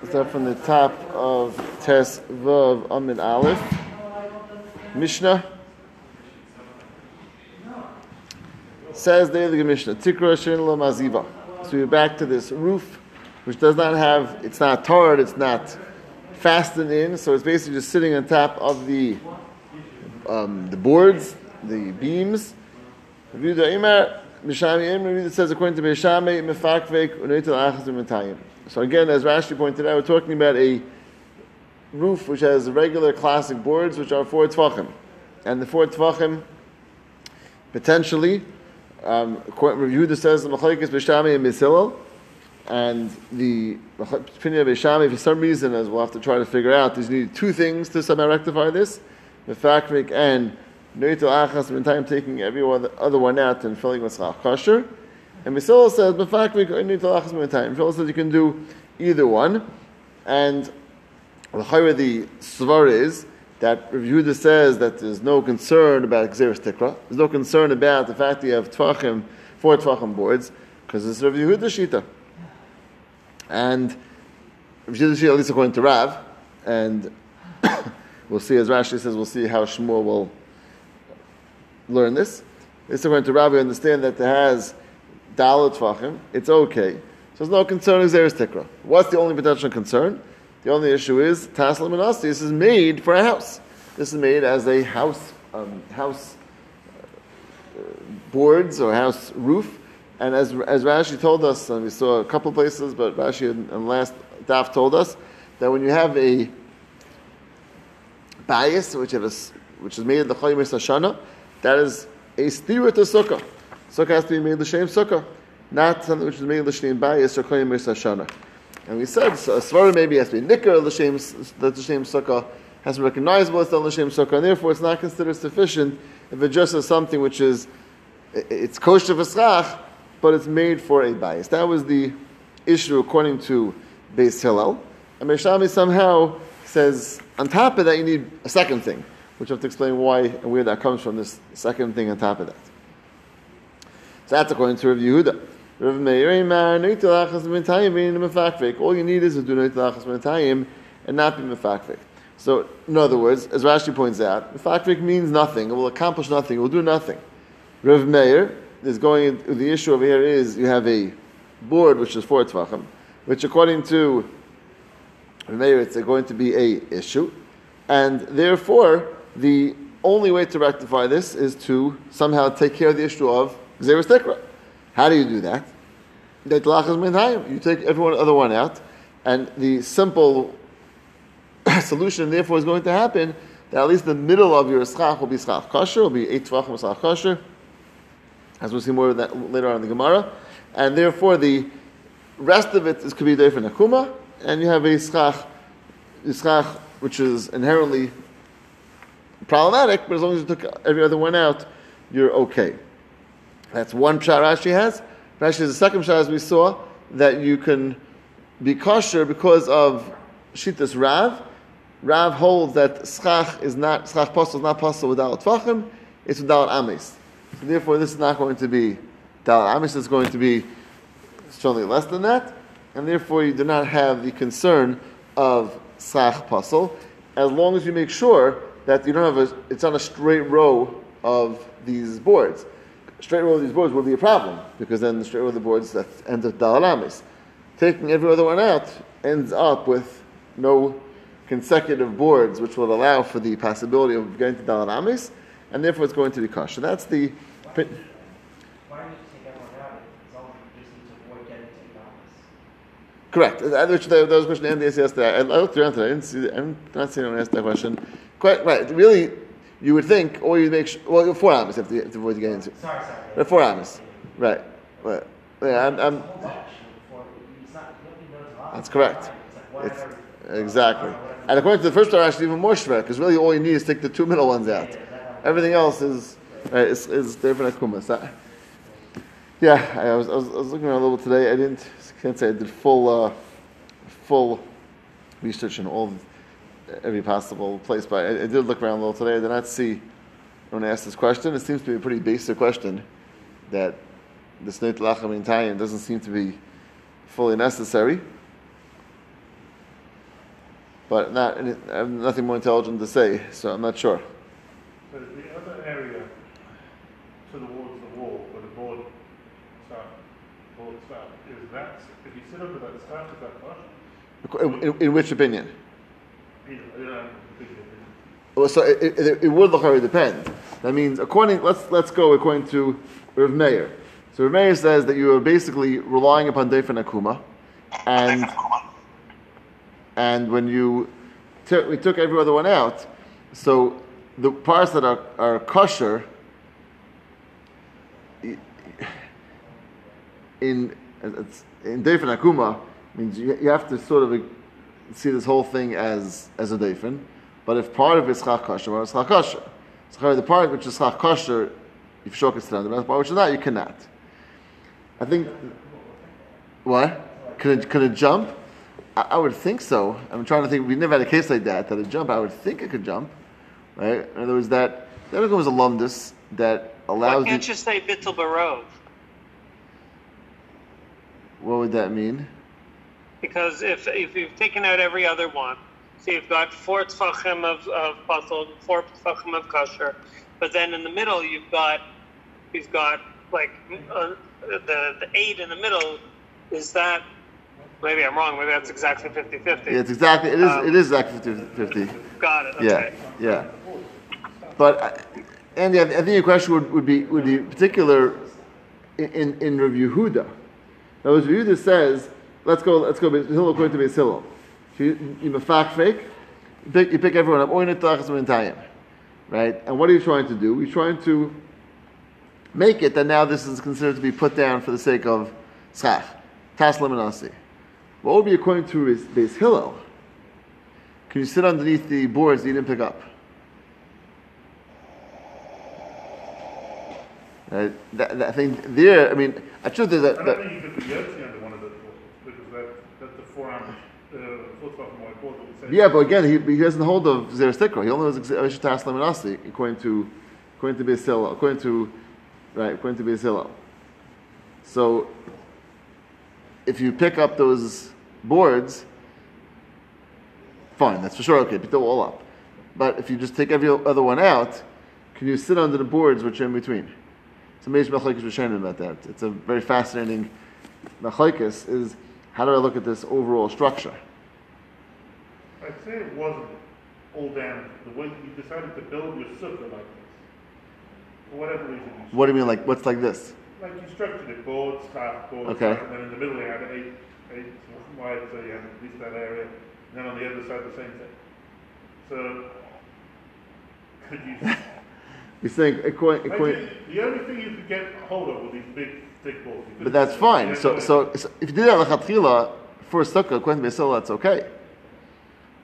Let's start from the top of Tes Vav Amid Aleph. Mishnah says the Eilig Mishnah Tikra Shein Lo Maziva. So we're back to this roof, which does not have, it's not tarred, it's not fastened in, so it's basically just sitting on top of the boards, the beams. It says according to Beishamei Mefakvek Uneitel Achas U'Matayim. So again, as Rashi pointed out, we're talking about a roof which has regular classic boards, which are 4 tvachim. And the 4 tvachim, potentially, Yehuda says the Machlokes Beishamai and Beis Hillel, and the opinion of Beishamai, for some reason, as we'll have to try to figure out, there's needed 2 things to somehow rectify this, Mefakvik and Neitel Achas U'Matayim, taking every other one out and filling with Schach Kasher. And Beis Hillel says, Beis Hillel says you can do either one. And the Svar is that Rav Yehuda says that there's no concern about Gzeres Tikra. There's no concern about the fact that you have 4 Tvachim boards, because it's Rav Yehuda's Shita. And Rav Yehuda's Shita, at least according to Rav, and we'll see, as Rashi says, we'll see how Shmuel will learn this. At least according to Rav, we understand that there has Dalet Tvachim, it's okay. So there's no concern with Gzeres Tikra. What's the only potential concern? The only issue is Taslim and Asti. This is made for a house. This is made as a house, boards or house roof. And as Rashi told us, and we saw a couple places, but Rashi and last Daf told us that when you have a bias, which is made in the Chol Yemei Hashana, that is a stira to sukkah. Sukkah has to be made l'shem sukkah, not something which is made l'shem bayis or Chol Yemei Hashana. And we said, so Svarim maybe has to be nikkur, that l'shem sukkah has to be recognizable as l'shem sukkah, and therefore it's not considered sufficient if it just is something which is, it's kosher v'schach, but it's made for a bias. That was the issue according to Beis Hillel. And Beishamai somehow says, on top of that you need a second thing, which I have to explain why and where that comes from, this second thing on top of that. So that's according to Rav Yehuda. All you need is to do Neitel Achas U'Matayim and not be Mefakvik. So, in other words, as Rashi points out, Mefakvik means nothing. It will accomplish nothing. It will do nothing. Rav Meir is going. The issue over here is you have a board which is 4 Tvachim, which according to Rav Meir it's going to be a issue, and therefore the only way to rectify this is to somehow take care of the issue of Gzeres Tikra. How do you do that? You take everyone other one out, and the simple solution therefore is going to happen that at least the middle of your schach will be schach kasher, will be 8 tvachim of schach kasher, as we'll see more of that later on in the Gemara, and therefore the rest of it is could be there for nakuma, and you have a schach which is inherently problematic, but as long as you took every other one out, you're okay. That's one shot Rashi has. Rashi has a second shot, as we saw, that you can be kosher because of Shittas Rav. Rav holds that schach posel is not posel with Dalet Tvachim, it's with Dalet Amis. So therefore, this is not going to be Dalet Amis, it's going to be strongly less than that, and therefore you do not have the concern of schach posel, as long as you make sure that you don't have it's on a straight row of these boards. Straight row of these boards will be a problem, because then the straight row of the boards that ends up Dalet Amis. Taking every other one out ends up with no consecutive boards, which will allow for the possibility of getting to Dalet Amis, and therefore it's going to be kosher. That's the. Why don't you take everyone out? It's all just to avoid getting to Dalet Amis. Correct. That was a question Andy asked yesterday. I looked around today. I'm not seeing anyone ask that question. Quite right. Really. You would think, or you'd make sure, well, you're 4 amis if you have to avoid getting into it. Sorry. 4 amis. Right. Right. Yeah, I'm that's correct. It's, exactly. And according to the first Rashi, even more shver, because really all you need is take the 2 middle ones out. Everything else is different akumas. Yeah, I was looking around a little bit today. I can't say I did full research in all every possible place, but I did look around a little today. I did not see anyone ask this question. It seems to be a pretty basic question that this Neitel Achas U'Matayim doesn't seem to be fully necessary. but not, I have nothing more intelligent to say, so I'm not sure. So the other area to the towards the wall, where the board sat, is that, if you sit under that sat, is that partial? In which opinion? So it would lachari depend. That means according, let's go according to Rav Meir. So Rav Meir says that you are basically relying upon Defen Akuma, and when you we took every other one out, so the parts that are kosher in Defen Akuma means you have to sort of see this whole thing as a Defen. But if part of it is schach kosher, well, it's schach kosher. So the part which is schach kosher, if shok is standard, the part which is not, you cannot. I think. What? Could it jump? I would think so. I'm trying to think. We never had a case like that. That it jump. I would think it could jump. Right? In other words, that was a lumdus that allows. Why can't you say bittul barov? What would that mean? Because if you've taken out every other one. So you've got 4 tefachim of pasul, 4 tefachim of kasher, but then in the middle you've got like the 8 in the middle. Is that, maybe I'm wrong? Maybe that's exactly 50-50. Yeah, it's exactly it is exactly 50-50. Got it. Okay. Yeah. But Andy, I think your question would be particular in Rav Yehuda. Now, Rav Yehuda says, let's go according to Beis Hillel. You a fact fake, you pick everyone up, right? And what are you trying to do? You're trying to make it that now this is considered to be put down for the sake of schach, taslim and asi. What would be according to Beis Hillel? Can you sit underneath the boards that you didn't pick up? Right? That thing there, I mean, I should think that. I don't think you could be guilty under one of those because that's the forearm. Yeah, but again, he doesn't hold of Zeres Tikra. He only knows Eishut Taslim and Asi, according to Beis Hillel, according to Beis Hillel. So, if you pick up those boards, fine, that's for sure. Okay, pick them all up. But if you just take every other one out, can you sit under the boards which are in between? It's a major machlokes rishonim about that. It's a very fascinating machlokes. Is how do I look at this overall structure? I'd say it wasn't all down the way you decided to build your sukkah like this. For whatever reason. What do you mean, like, what's like this? Like you structured it, boards, half boards, okay. And then in the middle you had eight wide, so you had at least that area. And then on the other side, the same thing. So, could you... You're saying... The only thing you could get hold of were these big, thick boards. But that's fine. So if you did that lechatchila for sukkah, according to Beis Hillel, that's okay.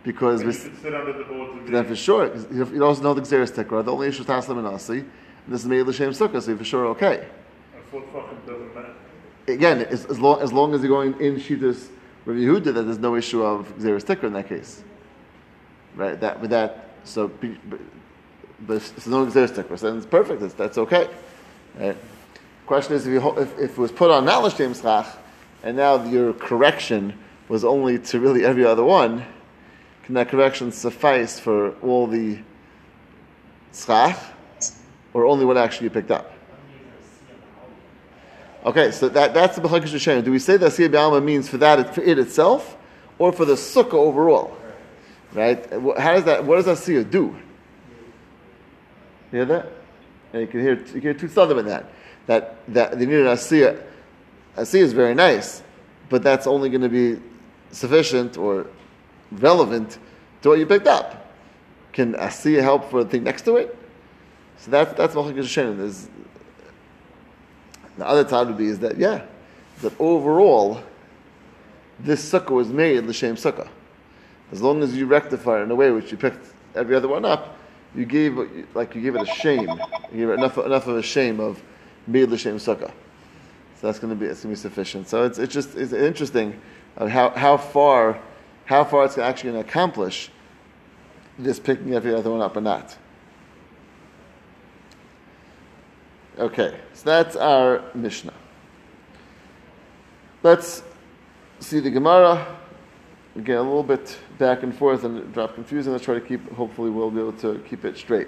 Because you sit under the boards and then for sure, you also know the Xeris Tikra, the only issue is Taslim and Asi, and this is made L'Shem Sukkah, so you're for sure okay. And fourth fucking doesn't matter. Again, as long as you're going in Shittas Rav Yehuda, that there's no issue of Xeris Tikra in that case. Right? There's no Xeris Tikra, so then it's perfect, that's okay. Right? The question is, if it was put on not L'Shem Schach, and now your correction was only to really every other one, can that correction suffice for all the tzchach, or only what actually you picked up? Okay, so that's the b'chalakish Hashem. Do we say that Asiyah B'Alma means for it itself, or for the sukkah overall? Right? What does Asiyah do? You hear that? And you can hear two thoughts about that. That they need an Asiyah. Asiyah is very nice, but that's only going to be sufficient or relevant to what you picked up. Can Asiyah help for the thing next to it? So that's Malchus Hashem. The other time would be is that, yeah, that overall, this sukkah was made l'shem sukkah. As long as you rectify it in a way which you picked every other one up, you gave it a shame. You gave it enough of a shame of made l'shem sukkah. So it's gonna be sufficient. So it's interesting how far it's actually going to accomplish this picking every other one up or not. Okay, so that's our Mishnah. Let's see the Gemara. again, a little bit back and forth and drop confusing. Let's try to keep, hopefully we'll be able to keep it straight.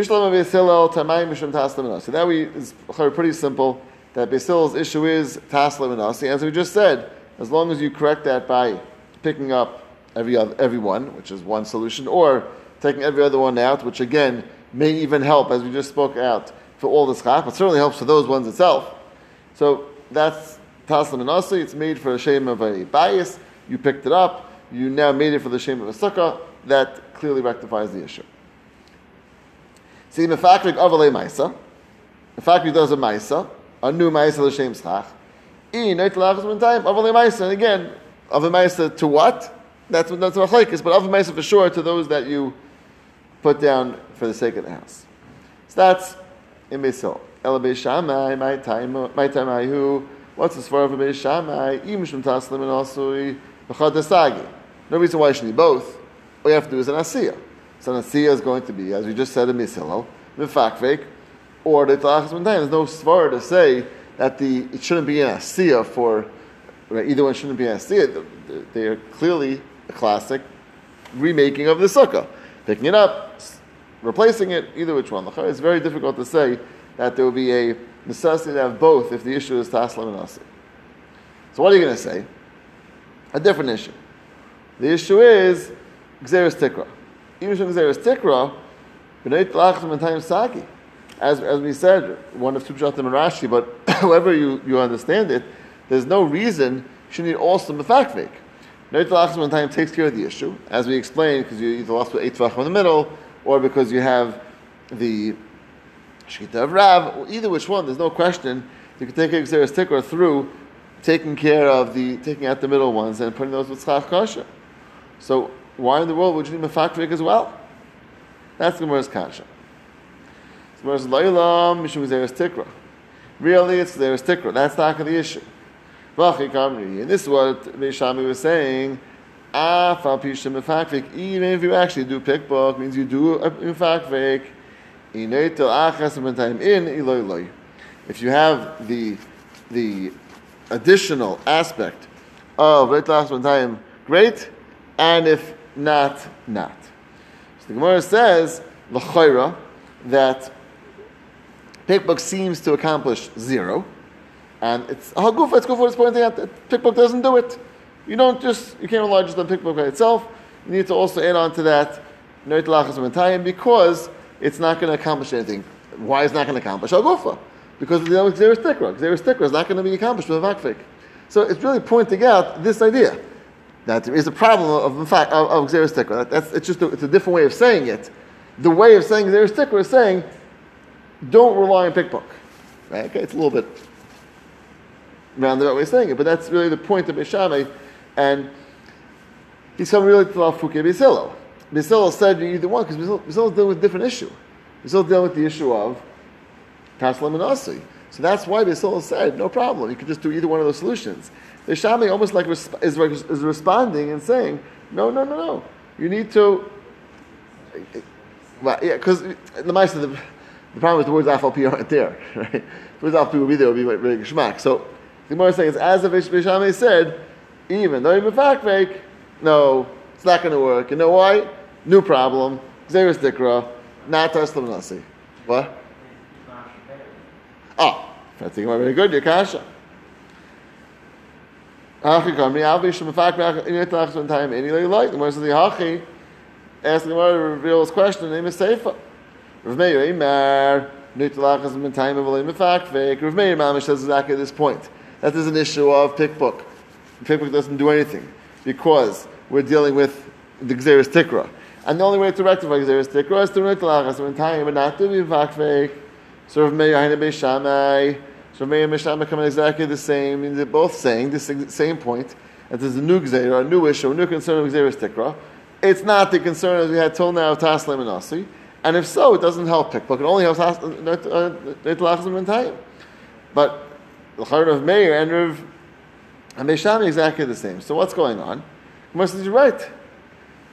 So that we is pretty simple, that Beis Hillel's issue is Tasla Menasi. As we just said, as long as you correct that by picking up every one, which is one solution, or taking every other one out, which again may even help, as we just spoke out, for all the schach, but certainly helps for those ones itself. So that's Tasla Menasi. It's made for a shame of a bias. You picked it up. You now made it for the shame of a sukkah. That clearly rectifies the issue. See, mefakrik avalei ma'isa. Mefakrik does a ma'isa, a new ma'isa l'shem schach. In eight lachas one time avalei ma'isa, and again avalei ma'isa to what? That's what machlekes, but avalei ma'isa for sure to those that you put down for the sake of the house. So that's in Beis Hillel. Ela Beis Shammai, my time, ahu. What's the svarah for Beis Shammai? Im shem taslim and asui b'chad asagi. No reason why you should be both. All you have to do is an asiyah. So Nasiyah is going to be, as we just said in Beis Hillel, Mifakvek, or the Talachas Mantayim. There's no svarah to say that it shouldn't be an Asiyah for, either one shouldn't be an Asiyah. They are clearly a classic remaking of the Sukkah. Picking it up, replacing it, either which one. It's very difficult to say that there will be a necessity to have both if the issue is Taslim and Asiyah. So what are you going to say? A different issue. The issue is Gzeres Tikra. Even if there is tikra, b'nei t'lachas and time saki, as we said, one of two pshatim and Rashi. But however you understand it, there's no reason you should need also mefakvik. B'nei t'lachas and time takes care of the issue, as we explained, because you either lost with eight tvachim in the middle, or because you have the shkita of Rav. Either which one, there's no question. You can take exeris tikra through taking care of taking out the middle ones and putting those with tzchach kasha. So why in the world would you need mefakrik as well? That's Gemara's kasha. Gemara's Leilam Mishum Zeres Tikra. Really, it's Zeres Tikra. That's not the issue. And this is what Beis Shammai was saying. Even if you actually do pickbook, means you do mefakrik. If you have the additional aspect of Reit Lachas B'Ntayim, great. And if not. So the Gemara says, l'choira, that Pikbuk seems to accomplish zero, and it's Hagufa, it's Gufa is pointing out that Pikbuk doesn't do it. You can't rely just on Pikbuk by itself. You need to also add on to that Neit Lachas B'Ntayim, because it's not going to accomplish anything. Why is it not going to accomplish Hagufa? Because of the Xeris Tikra. Xeris Tikra is not going to be accomplished with a Vakfik. So it's really pointing out this idea. That is a problem of Xeris Tikra. It's a different way of saying it. The way of saying Xeris Tikra is saying, don't rely on Pikbuk. Right? Okay, it's a little bit roundabout way of saying it, but that's really the point of Beis Shammai. And he's coming really to La Fuke Beis Hillel. Beis Hillel said either one, because Beis Hillel is dealing with a different issue. Beis Hillel is dealing with the issue of Taslim and Asi. So that's why Beis Hillel said, no problem, you could just do either one of those solutions. The Shammai almost like is responding and saying, no. You need to, because the mice of the problem is the words Afalpi aren't there, right? The words Afalpi will be there, will be really geschmack. So the more saying is, as the Shammai said, even though you're mefakvek, no, it's not going to work. You know why? New problem. Xeris Dikra, not Taslim Nasi. What? Oh, that's very good. Your kasha. The ask the reveal his question. Name is Seifa. Rav Meir Eimer Neitlachas B'Ntayim Avalim Mefakvek. Rav Meir Mamish says exactly at this point that there's an issue of Pikbuk. Pikbuk doesn't do anything because we're dealing with the Xeris Tikra, and the only way to rectify Xeris Tikra is to Neitlachas B'Ntayim and not to be Mefakvek. So Rav Meir Haina Beis Shammai. So Rav Meir and Beis Shammai come in exactly the same. And they're both saying this same point, that there's a new gzeira, a new issue, a new concern of Xeris Tikra. It's not the concern as we had till now of Taslim and Asi. And if so, it doesn't help Pikbuk. It only helps Neit Lachas B'Ntayim. But Rav Meir and Rav Beis Shammai exactly the same. So what's going on? Gemara says, you're right.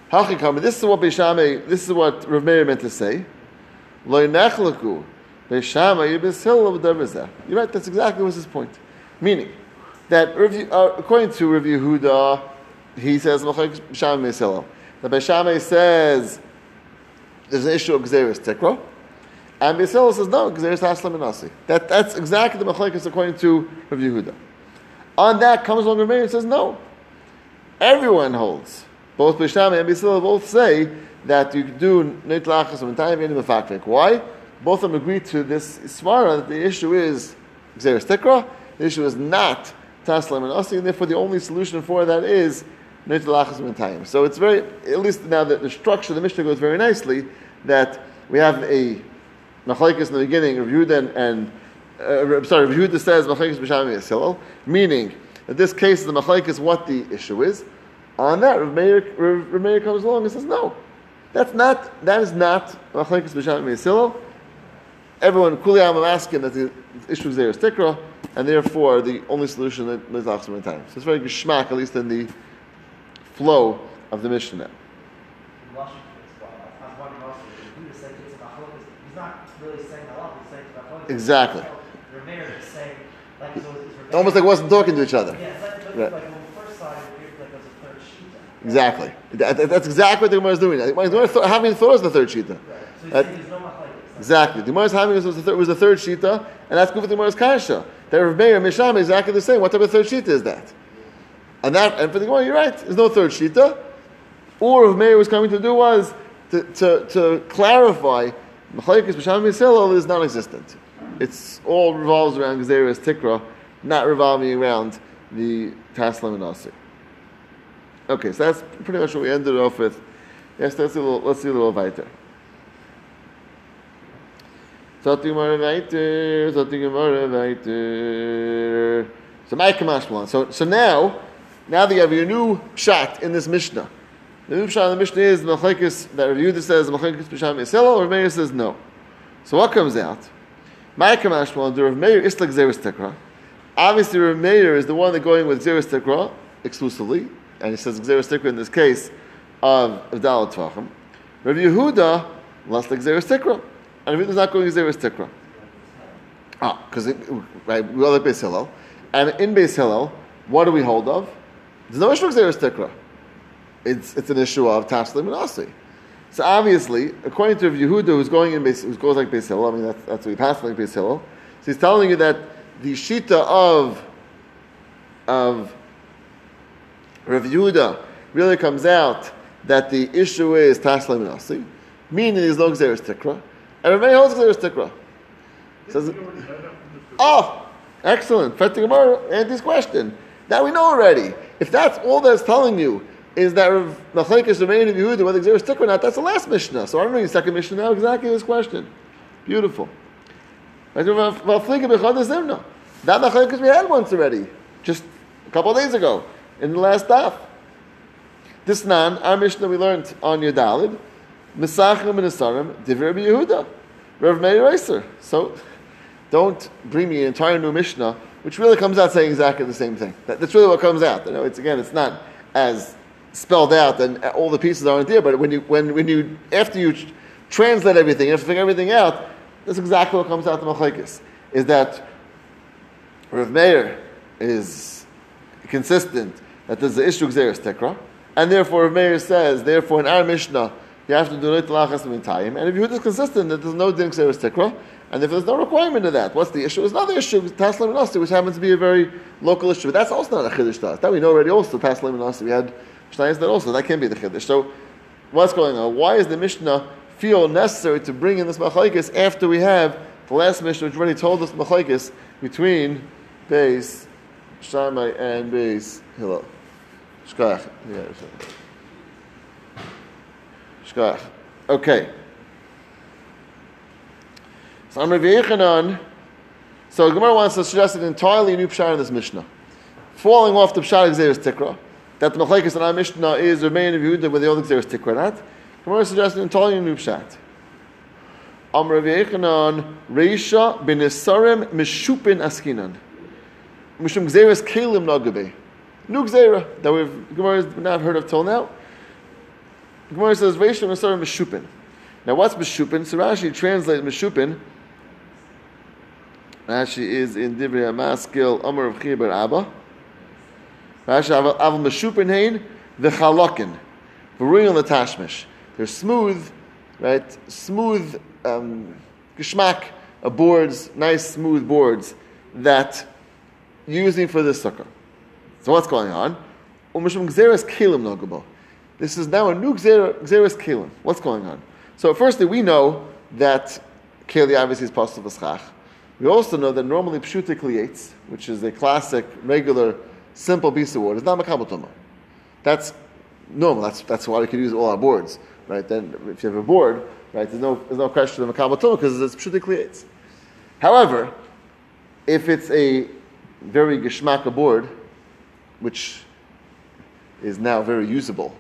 This is what Beis Shammai, this is what Rav Meir meant to say. Lo Nechlaku. You're right, that's exactly what's his point. Meaning, that according to Rav Yehuda, he says the Beishamai says there's an issue of Gzeris Tikra, and Beishamai says no, Gzeris Haslam Nasi. That's exactly the Machlekes according to Rav Yehuda. On that comes along Rav Meir and says no. Everyone holds. Both Beishamai and Beishamai both say that you can do Neit Lachas Umentayim and Mefakvik. Why? Both of them agree to this Svara that the issue is Gzeris Tikra. The issue is not Taslam and Asi, and therefore the only solution for that is Neit Lachas Umentayim. So it's very, at least now that the structure of the Mishnah goes very nicely, that we have a Machlekes in the beginning of Yehuda Yehuda says Machlekes Beishamai Yisrael, meaning that this case of the Machlekes what the issue is. On that, Rav Meir comes along and says no, that is not Machlekes Beishamai Yisrael. Everyone, Kuli Am asking that the issue there is Tikra, and therefore the only solution is Neit Lachas Umentayim. So it's very geschmack, at least in the flow of the Mishnah. Now, exactly. Almost like it wasn't talking to each other. Yeah, right. Like on the first side, it like there's a third shita. Exactly. That's exactly what the Gemara is doing. The Gemara having thought is the third shita. Right. So there's no machlokes. Exactly. The Gemara's having was the third shita, and that's good for the Gemara's kasha. That Rav Meir and Misham is exactly the same. What type of third shita is that? And for the Gemara, you're right. There's no third shita. Or Rav Meir was coming to do was to clarify Machlokes Beishamai Yisrael is non-existent. It's all revolves around Gzeras Tikra, not revolving around the Taslim and Asi. Okay, so that's pretty much what we ended off with. Yes, let's see a little weiter. So weiter. So my Kamashmalan. So now that you have your new pshat in this Mishnah, the new pshat in the Mishnah is the Machlekes that Rav Yehuda says Machlekes Beishamai Yisrael, or Rav Meir says no. So what comes out? My Kamashmalan, Rav Meir is like Gzeras Tikra. Obviously, Rav Meir is the one that going with Gzeras Tikra exclusively, and he says Gzeras Tikra in this case of Dalet Tvachim. Rav Yehuda lost like Gzeras Tikra, and Rav Yehuda is not going with Gzeras Tikra. Because right, we all like Beis Hillel. And in Beis Hillel, what do we hold of? There's no issue of Gzeras Tikra. It's an issue of Taslim and Asi. So obviously, according to Rav Yehuda, who goes like Beis Hillel, I mean that's what he passed like Beis Hillel. So he's telling you that the shita of Rav Yehuda really comes out that the issue is Taslim and Asi, meaning there's no Gzeras Tikra, and Rav Meir holds Gzeras Tikra. Says, excellent. Fetting Gemara Andy's question. That we know already. If that's all that's telling you is that Machlekes Ramein and Yehuda, whether Gzeras Tikra or not, that's the last Mishnah. So I'm reading the second Mishnah now, exactly this question. Beautiful. That Machlekes we had once already, just a couple of days ago, in the last daf. This nan, our Mishnah we learned on Yadalid, Mesachim and Asarim, Divrei Rabbi Yehuda, Rav Meir Eiser. So don't bring me an entire new Mishnah, which really comes out saying exactly the same thing. That's really what comes out. You know, it's not as spelled out, and all the pieces aren't there. But when you after you translate everything, after you figure everything out, that's exactly what comes out to Machlekes. Is that Rav Meir is consistent that there's the issue of Gzeras Tikra, and therefore Rav Meir says, therefore in our Mishnah you have to do Neit Lachas Umentayim, and if Yehuda is consistent that there's no din Gzeras Tikra, and if there's no requirement of that, what's the issue? It's not the issue of Taslim and Asi, which happens to be a very local issue. But that's also not a chiddush to us. That we know already also, Taslim and Asi. We had Mishnayos that also. That can be the chiddush. So what's going on? Why does the Mishnah feel necessary to bring in this Machlokes after we have the last Mishnah, which already told us Machlokes between Beis Shammai and Beis Hillel? Shkach. Okay. So Amar Rav Yechanan, so Gemara wants to suggest an entirely new pshat in this Mishnah, falling off the pshat of Gzeras Tikra, that the Machlekes in our Mishnah is Rav Meir and Rav Yehuda with the old Gzeras Tikra or not. Gemara suggests an entirely new pshat. Amar Rav Yechanan, Reisha b'nesarim meshupin askinan, mishum Gzeras kelim nagabe. New Gzera that we've Gemara has not heard of till now. Gemara says Reisha b'nesarim meshupin. Now what's meshupin? So Rashi translates meshupin. Rashi is in Divrei HaMaskil, Amar Rav Chiya bar Abba. Rashi, Aval Meshupin hein, v'chalakin, v'ruyin l'tashmish. They're smooth, right? Smooth geshmak boards, nice smooth boards that you're using for this sukkah. So what's going on? Umishum gzeres kelim nogabo. This is now a new gzeres kelim. What's going on? So firstly, we know that keli obviously is pasul v'schach. We also know that normally pshuta kliyates, which is a classic, regular, simple piece of wood, is not makabel tumah. That's normal. That's why we can use all our boards, right? Then if you have a board, right, there's no question of makabel tumah because it's pshuta kliyates. However, if it's a very geshmaka board, which is now very usable,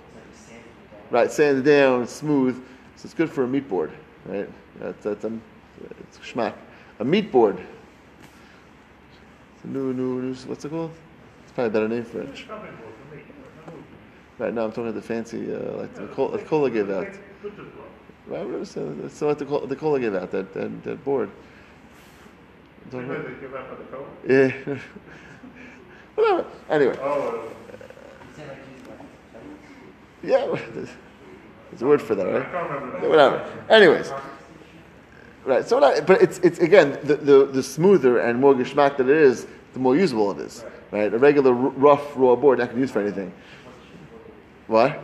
right? Sanded down, smooth, so it's good for a meat board, right? It's geshmak. A meat board. It's a new, what's it called? It's probably a better name for it. Right now I'm talking about the fancy, the cola gave out. Right, so what the cola gave out, that board. They give out for the cola? Yeah. Whatever. Anyway. Oh. Yeah, there's a word for that, right? I can't remember that. Whatever. Anyways. Right, so but it's again the smoother and more geshmak that it is, the more usable it is. Right, a regular rough raw board not going to use for anything. What?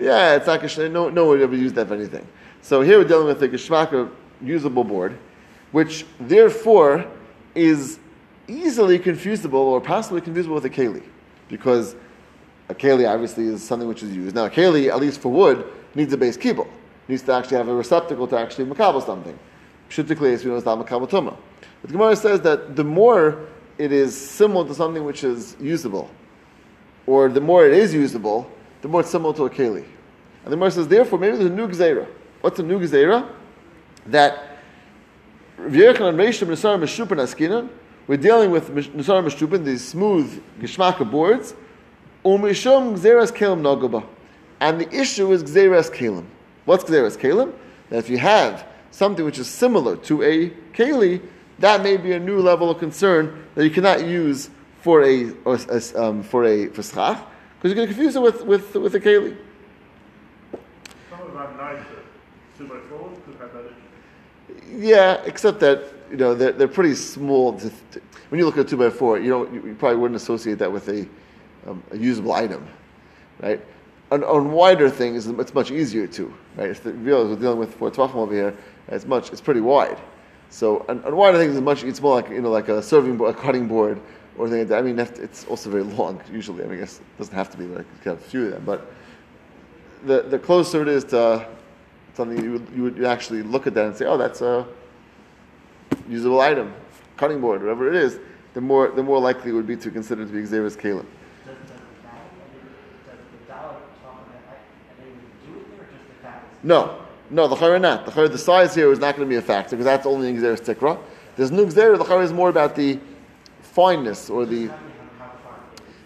Yeah, it's not geshmak. No one ever used that for anything. So here we're dealing with a geshmak usable board, which therefore is easily confusable or possibly confusable with a keli, because a keli obviously is something which is used. Now a keli, at least for wood, needs a base kibble. Needs to actually have a receptacle to actually makabel something. Pshutically, as we know, it's not makabel tumah. But the Gemara says that the more it is similar to something which is usable, or the more it is usable, the more it's similar to a keli. And the Gemara says, therefore, maybe there's a new gezeira. What's a new gezeira? That we're dealing with nesar meshupin, these smooth geshmaka boards, umishum gzeiras kelim nagaba, and the issue is gzeiras kelim. What's gzeiras kelim? That if you have something which is similar to a keli, that may be a new level of concern that you cannot use for a for schach, because you're going to confuse it with a keli. Some of them are nice, 2x4 could have that issue. Yeah, except that they're pretty small. When you look at 2x4, you probably wouldn't associate that with a usable item, right? On wider things, it's much easier to, right? If you realize we're dealing with four tefachim over here, it's pretty wide. So on wider things, it's more like a serving board, a cutting board, or thing like that. I mean, it's also very long usually. I mean, I guess it doesn't have to be, like you can have a few of them, but the closer it is to something, you would actually look at that and say, oh, that's a usable item, cutting board, whatever it is. The more likely it would be to consider it to be Xavier's Caleb. No, the chayr not. The size here is not going to be a factor because that's only in gzeres tikra. There's no gzeres. The chayr is more about the fineness or the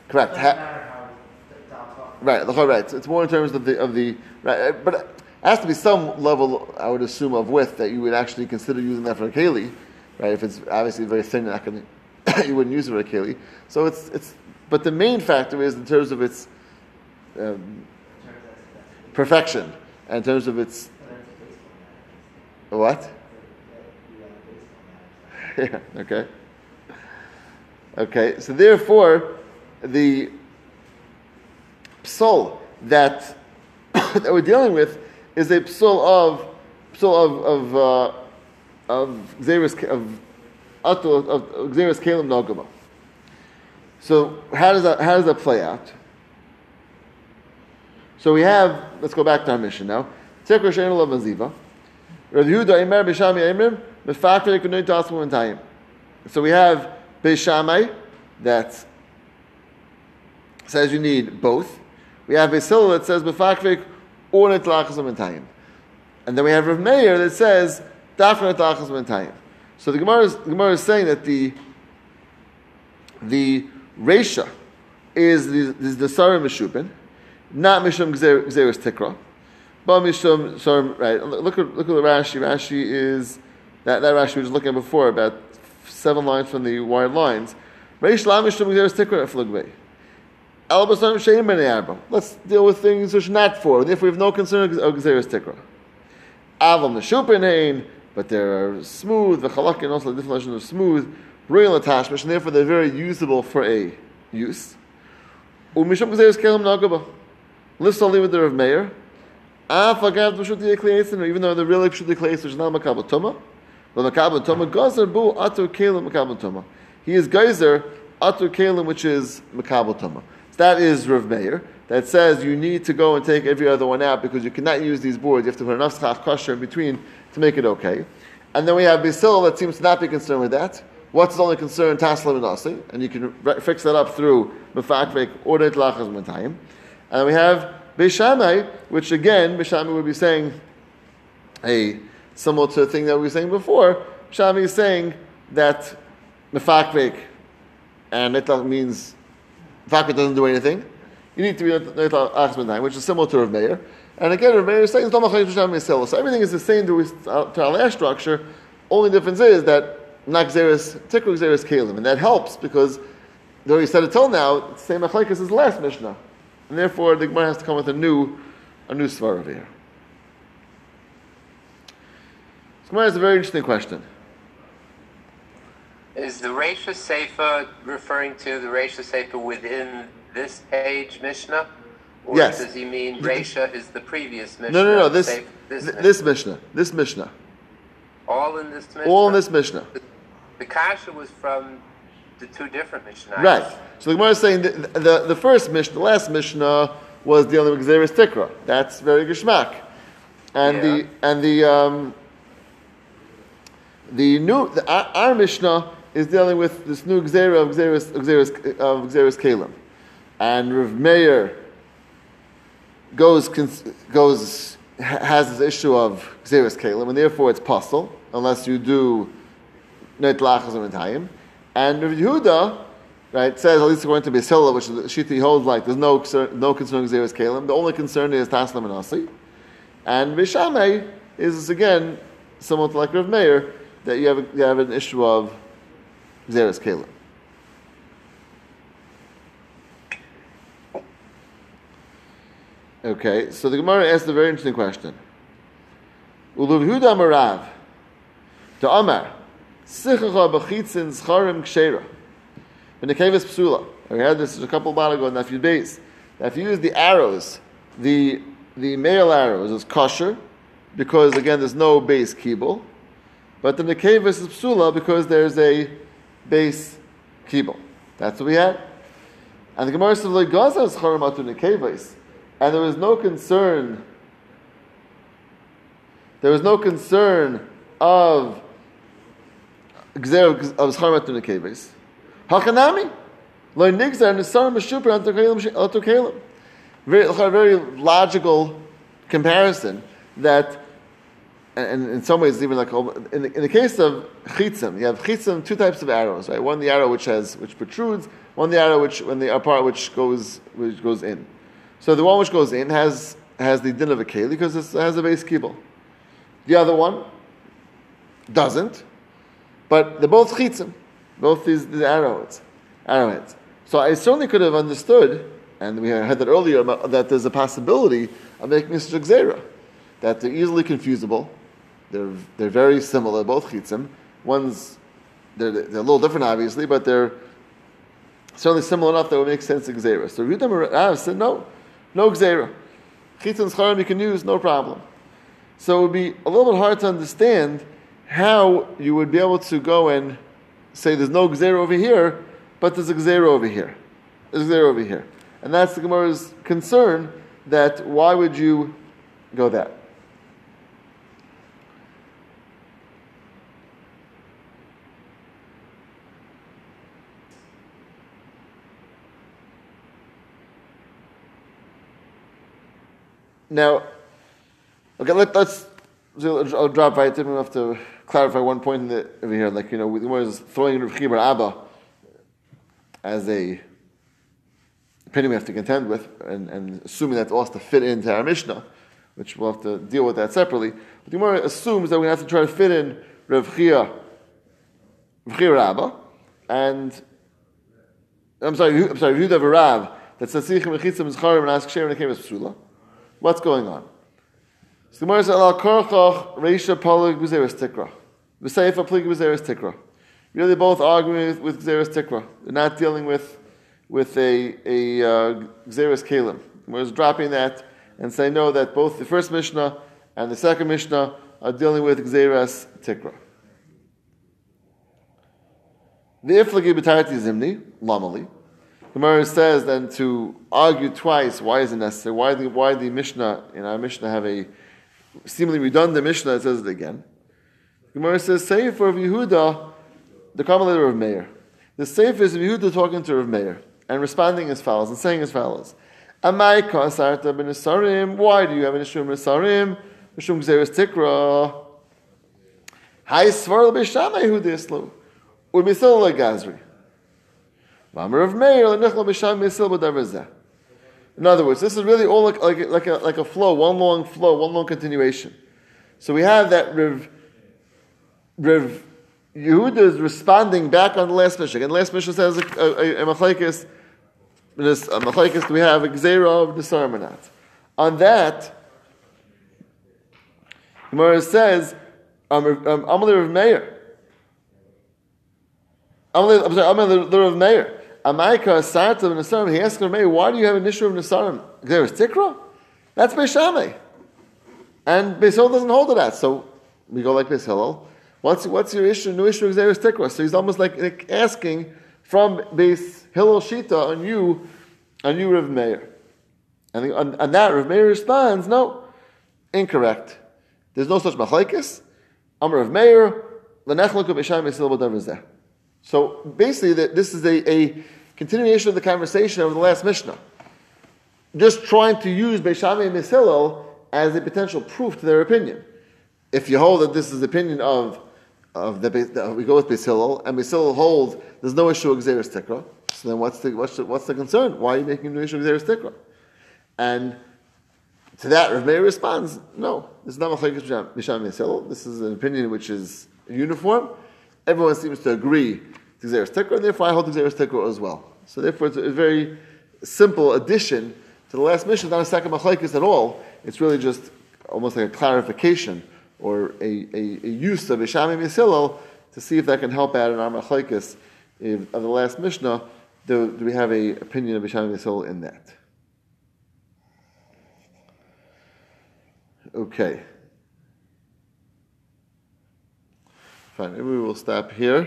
correct. Right, the chayr. Right, so it's more in terms of the right, but it has to be some level, I would assume, of width that you would actually consider using that for a keli, right? If it's obviously very thin, you wouldn't use it for a keli. So it's. But the main factor is in terms of its perfection. In terms of its what? Yeah. Okay. Okay. So therefore, the psul that that we're dealing with is a psul of Xeris Kalim Nogama. So how does that play out? So we have, let's go back to our mission now. Tikra she'ein lo maziva. Rav Yehuda Eimer Beishami Eimrim Mefakir Kunei Tasmum Entayim. So we have Beishamai that says you need both. We have Beis Hillel that says Mefakir Unei Tlachasum Entayim. And then we have Rav Meir that says Dafka Tlachasum Entayim. So the Gemara is saying that the Reisha is the Sarah Meshupin. Not Mishum Gzeris Tikra, but Mishum Sarim, right? Look at the Rashi. Rashi is that Rashi we were just looking at before, about 7 lines from the wide lines. Reish La Mishum Gzeris Tikra Aflugbe. Let's deal with things which are not for, and if we have no concern of Gzeris Tikra. Avam Neshupinhain, but they're smooth, the Chalakin also the definition of smooth, royal attachments, and therefore they're very usable for a use. Umishum Gzeris Kelam Nagaba. Let's only with the Rav Meir. Even though the relic should declare which is not Makabal Tuma, but Makabal Tuma Gazer Bu Atur Kelam Makabal Tuma. He is Gazer Atur Kelam, which is Makabal Tuma. That is Rav Meir, that says you need to go and take every other one out because you cannot use these boards. You have to put enough schach kosher in between to make it okay. And then we have Basil that seems to not be concerned with that. What's his only concern? Taslim and Asi, and you can fix that up through Mefakvek or Ordet Lachas Mentayim. And we have Beis Shammai, which again, Beis Shammai would be saying a similar to the thing that we were saying before. Shammai is saying that Mefakvek and Netlach means Fakvik doesn't do anything. You need to be Netlach Achsmanai, which is similar to Rav Meir. And again, Rav Meir is saying, so everything is the same to our last structure. Only difference is that not Xeris, Tikru Xeris Kalim. And that helps because, though he said it till now, it's the same Achlekas as the last Mishnah. And therefore, the Gemara has to come with a new Svar over here. The Gemara has a very interesting question. Is the Reisha Seifa referring to the Reisha Seifa within this page Mishnah? Or yes. Does he mean Reisha is the previous Mishnah? No. This Mishnah. All in this Mishnah? All in this Mishnah. The Kasha was from the two different Mishnahs. Right. So the Gemara is saying the first Mishnah, the last Mishnah, was dealing with Xeris Tikra. That's very Geshmak. Our Mishnah is dealing with this new Gzera of Gzeris Kalim. And Rav Meir has this issue of Gzeris Kalim, and therefore it's possible, unless you do Net Lachas and Retayim. And Rav Yehuda, right, says, at least according to Beis Hillel, which the Shita holds like, there's no concern of Gzeris Kalim. The only concern is Taslim and Asi. And Beis Shammai is, again, somewhat like Rav Meir, that you have an issue of Xeris Kalim. Okay, so the Gemara asked a very interesting question. Uluv Huda Marav, to Amar, Sichacha Bachitzin Zcharim Ksheira, in the Kavis Psula. We had this a couple of months ago in Nafyud Beis. Now, if you use the arrows, the male arrows is kosher, because again there's no base kibul, but the Nekevus is psula because there's a base kibul. That's what we had. And the Gemara says legaza is charamatu nekevus, and there was no concern of gzeir of charamatu nekevus. Hakanami lo nigzar nisar meshuper anto kalim. Very logical comparison that. And in some ways, even like in the case of chitzim, you have chitzim, two types of arrows, right? One the arrow which protrudes, one the arrow which goes in. So the one which goes in has the din of a keli because it has a base kibul. The other one doesn't, but they're both chitzim, both these arrowheads. So I certainly could have understood, and we had that earlier, that there's a possibility of making this gzeira, that they're easily confusable. They're very similar, both chitzim. One's they're a little different, obviously, but they're certainly similar enough that it would make sense in gzeira. So Rudam Rav said, no gzeira. Chitzim scharim you can use, no problem. So it would be a little bit hard to understand how you would be able to go and say there's no gzeira over here, but there's a gzeira over here. There's a gzeira over here. And that's the Gemara's concern, that why would you go that? Now, okay, let's. I'll drop right in. We have to clarify one point over here. Like, the Gemara is throwing Rav Chiya bar Abba as a opinion we have to contend with, and assuming that's also to fit into our Mishnah, which we'll have to deal with that separately. But the Gemara assumes that we have to try to fit in Rav Chiya bar Abba, and I'm sorry, Rav Yehuda bar Rav that Sasichim Mechitzim is Charim and ask Sherim and Akemis Psula. What's going on? So Gemara says, Al Korchach Reisha Palig B'Zeres Tikra. V'Seifa Palig B'Zeres Tikra. Really, both arguing with Gzeres Tikra. They're not dealing with a Gzeres Kalim. Gemara is dropping that and saying no, that both the first Mishnah and the second Mishnah are dealing with Gzeres Tikra. The Iflagi B'Tarati Zimni Lamali. Gemara says then to argue twice. Why is it necessary? Why the Mishnah in our Mishnah have a seemingly redundant Mishnah that says it again? Gemara says Sefer of Yehuda, the commentator of Meir. The Sefer is of Yehuda talking to Rav Meir and responding as follows and saying as follows: Amai ka asarta b'nesarim. Why do you have an issue with nesarim? Mishum gzeres tikra. Hay svaral b'shamay Yehuda islu would be still like Gazri. In other words, this is really all like a flow, one long continuation. So we have that Rav Yehuda is responding back on the last Mishnah. And the last Mishnah says a machlekes. We have a gzeira of nesarim or not. On that, Gemara says, Amalei Rav Meir. Amalei Rav Meir. Amaika Sarta of Nesarim, he asked Rav Meir, why do you have an issue of Nesarim? Gzeres Tikra? That's Beis Shammai. And Beis Hillel doesn't hold to that. So we go like Beis Hillel. What's your issue? New issue of Gzeres Tikra. So he's almost like asking from Beis Hillel Shita on you Rav Meir. And on that, Rav Meir responds, no, incorrect. There's no such machlekes. Amar Rav Meir, l'nechloku Beis Shammai silbo davar zeh. So basically, this is a continuation of the conversation over the last Mishnah. Just trying to use Beis Shammai and Beis Hillel as a potential proof to their opinion. If you hold that this is the opinion of we go with Beis Hillel, and Beis Hillel holds there's no issue of Gzeres Tikra, so then what's the concern? Why are you making an issue of Gzeres Tikra? And to that, Rav Meir responds, no, this is not machlokes Beis Shammai and Beis Hillel. This is an opinion which is uniform. Everyone seems to agree to Gzeres Tikra, and therefore I hold to Gzeres Tikra as well. So therefore it's a very simple addition to the last Mishnah. It's not a second machlokes at all. It's really just almost like a clarification or a use of Beis Shammai Beis Hillel to see if that can help out in our machlokes of the last Mishnah. Do we have an opinion of Beis Shammai Beis Hillel in that? Okay. Fine, maybe we will stop here.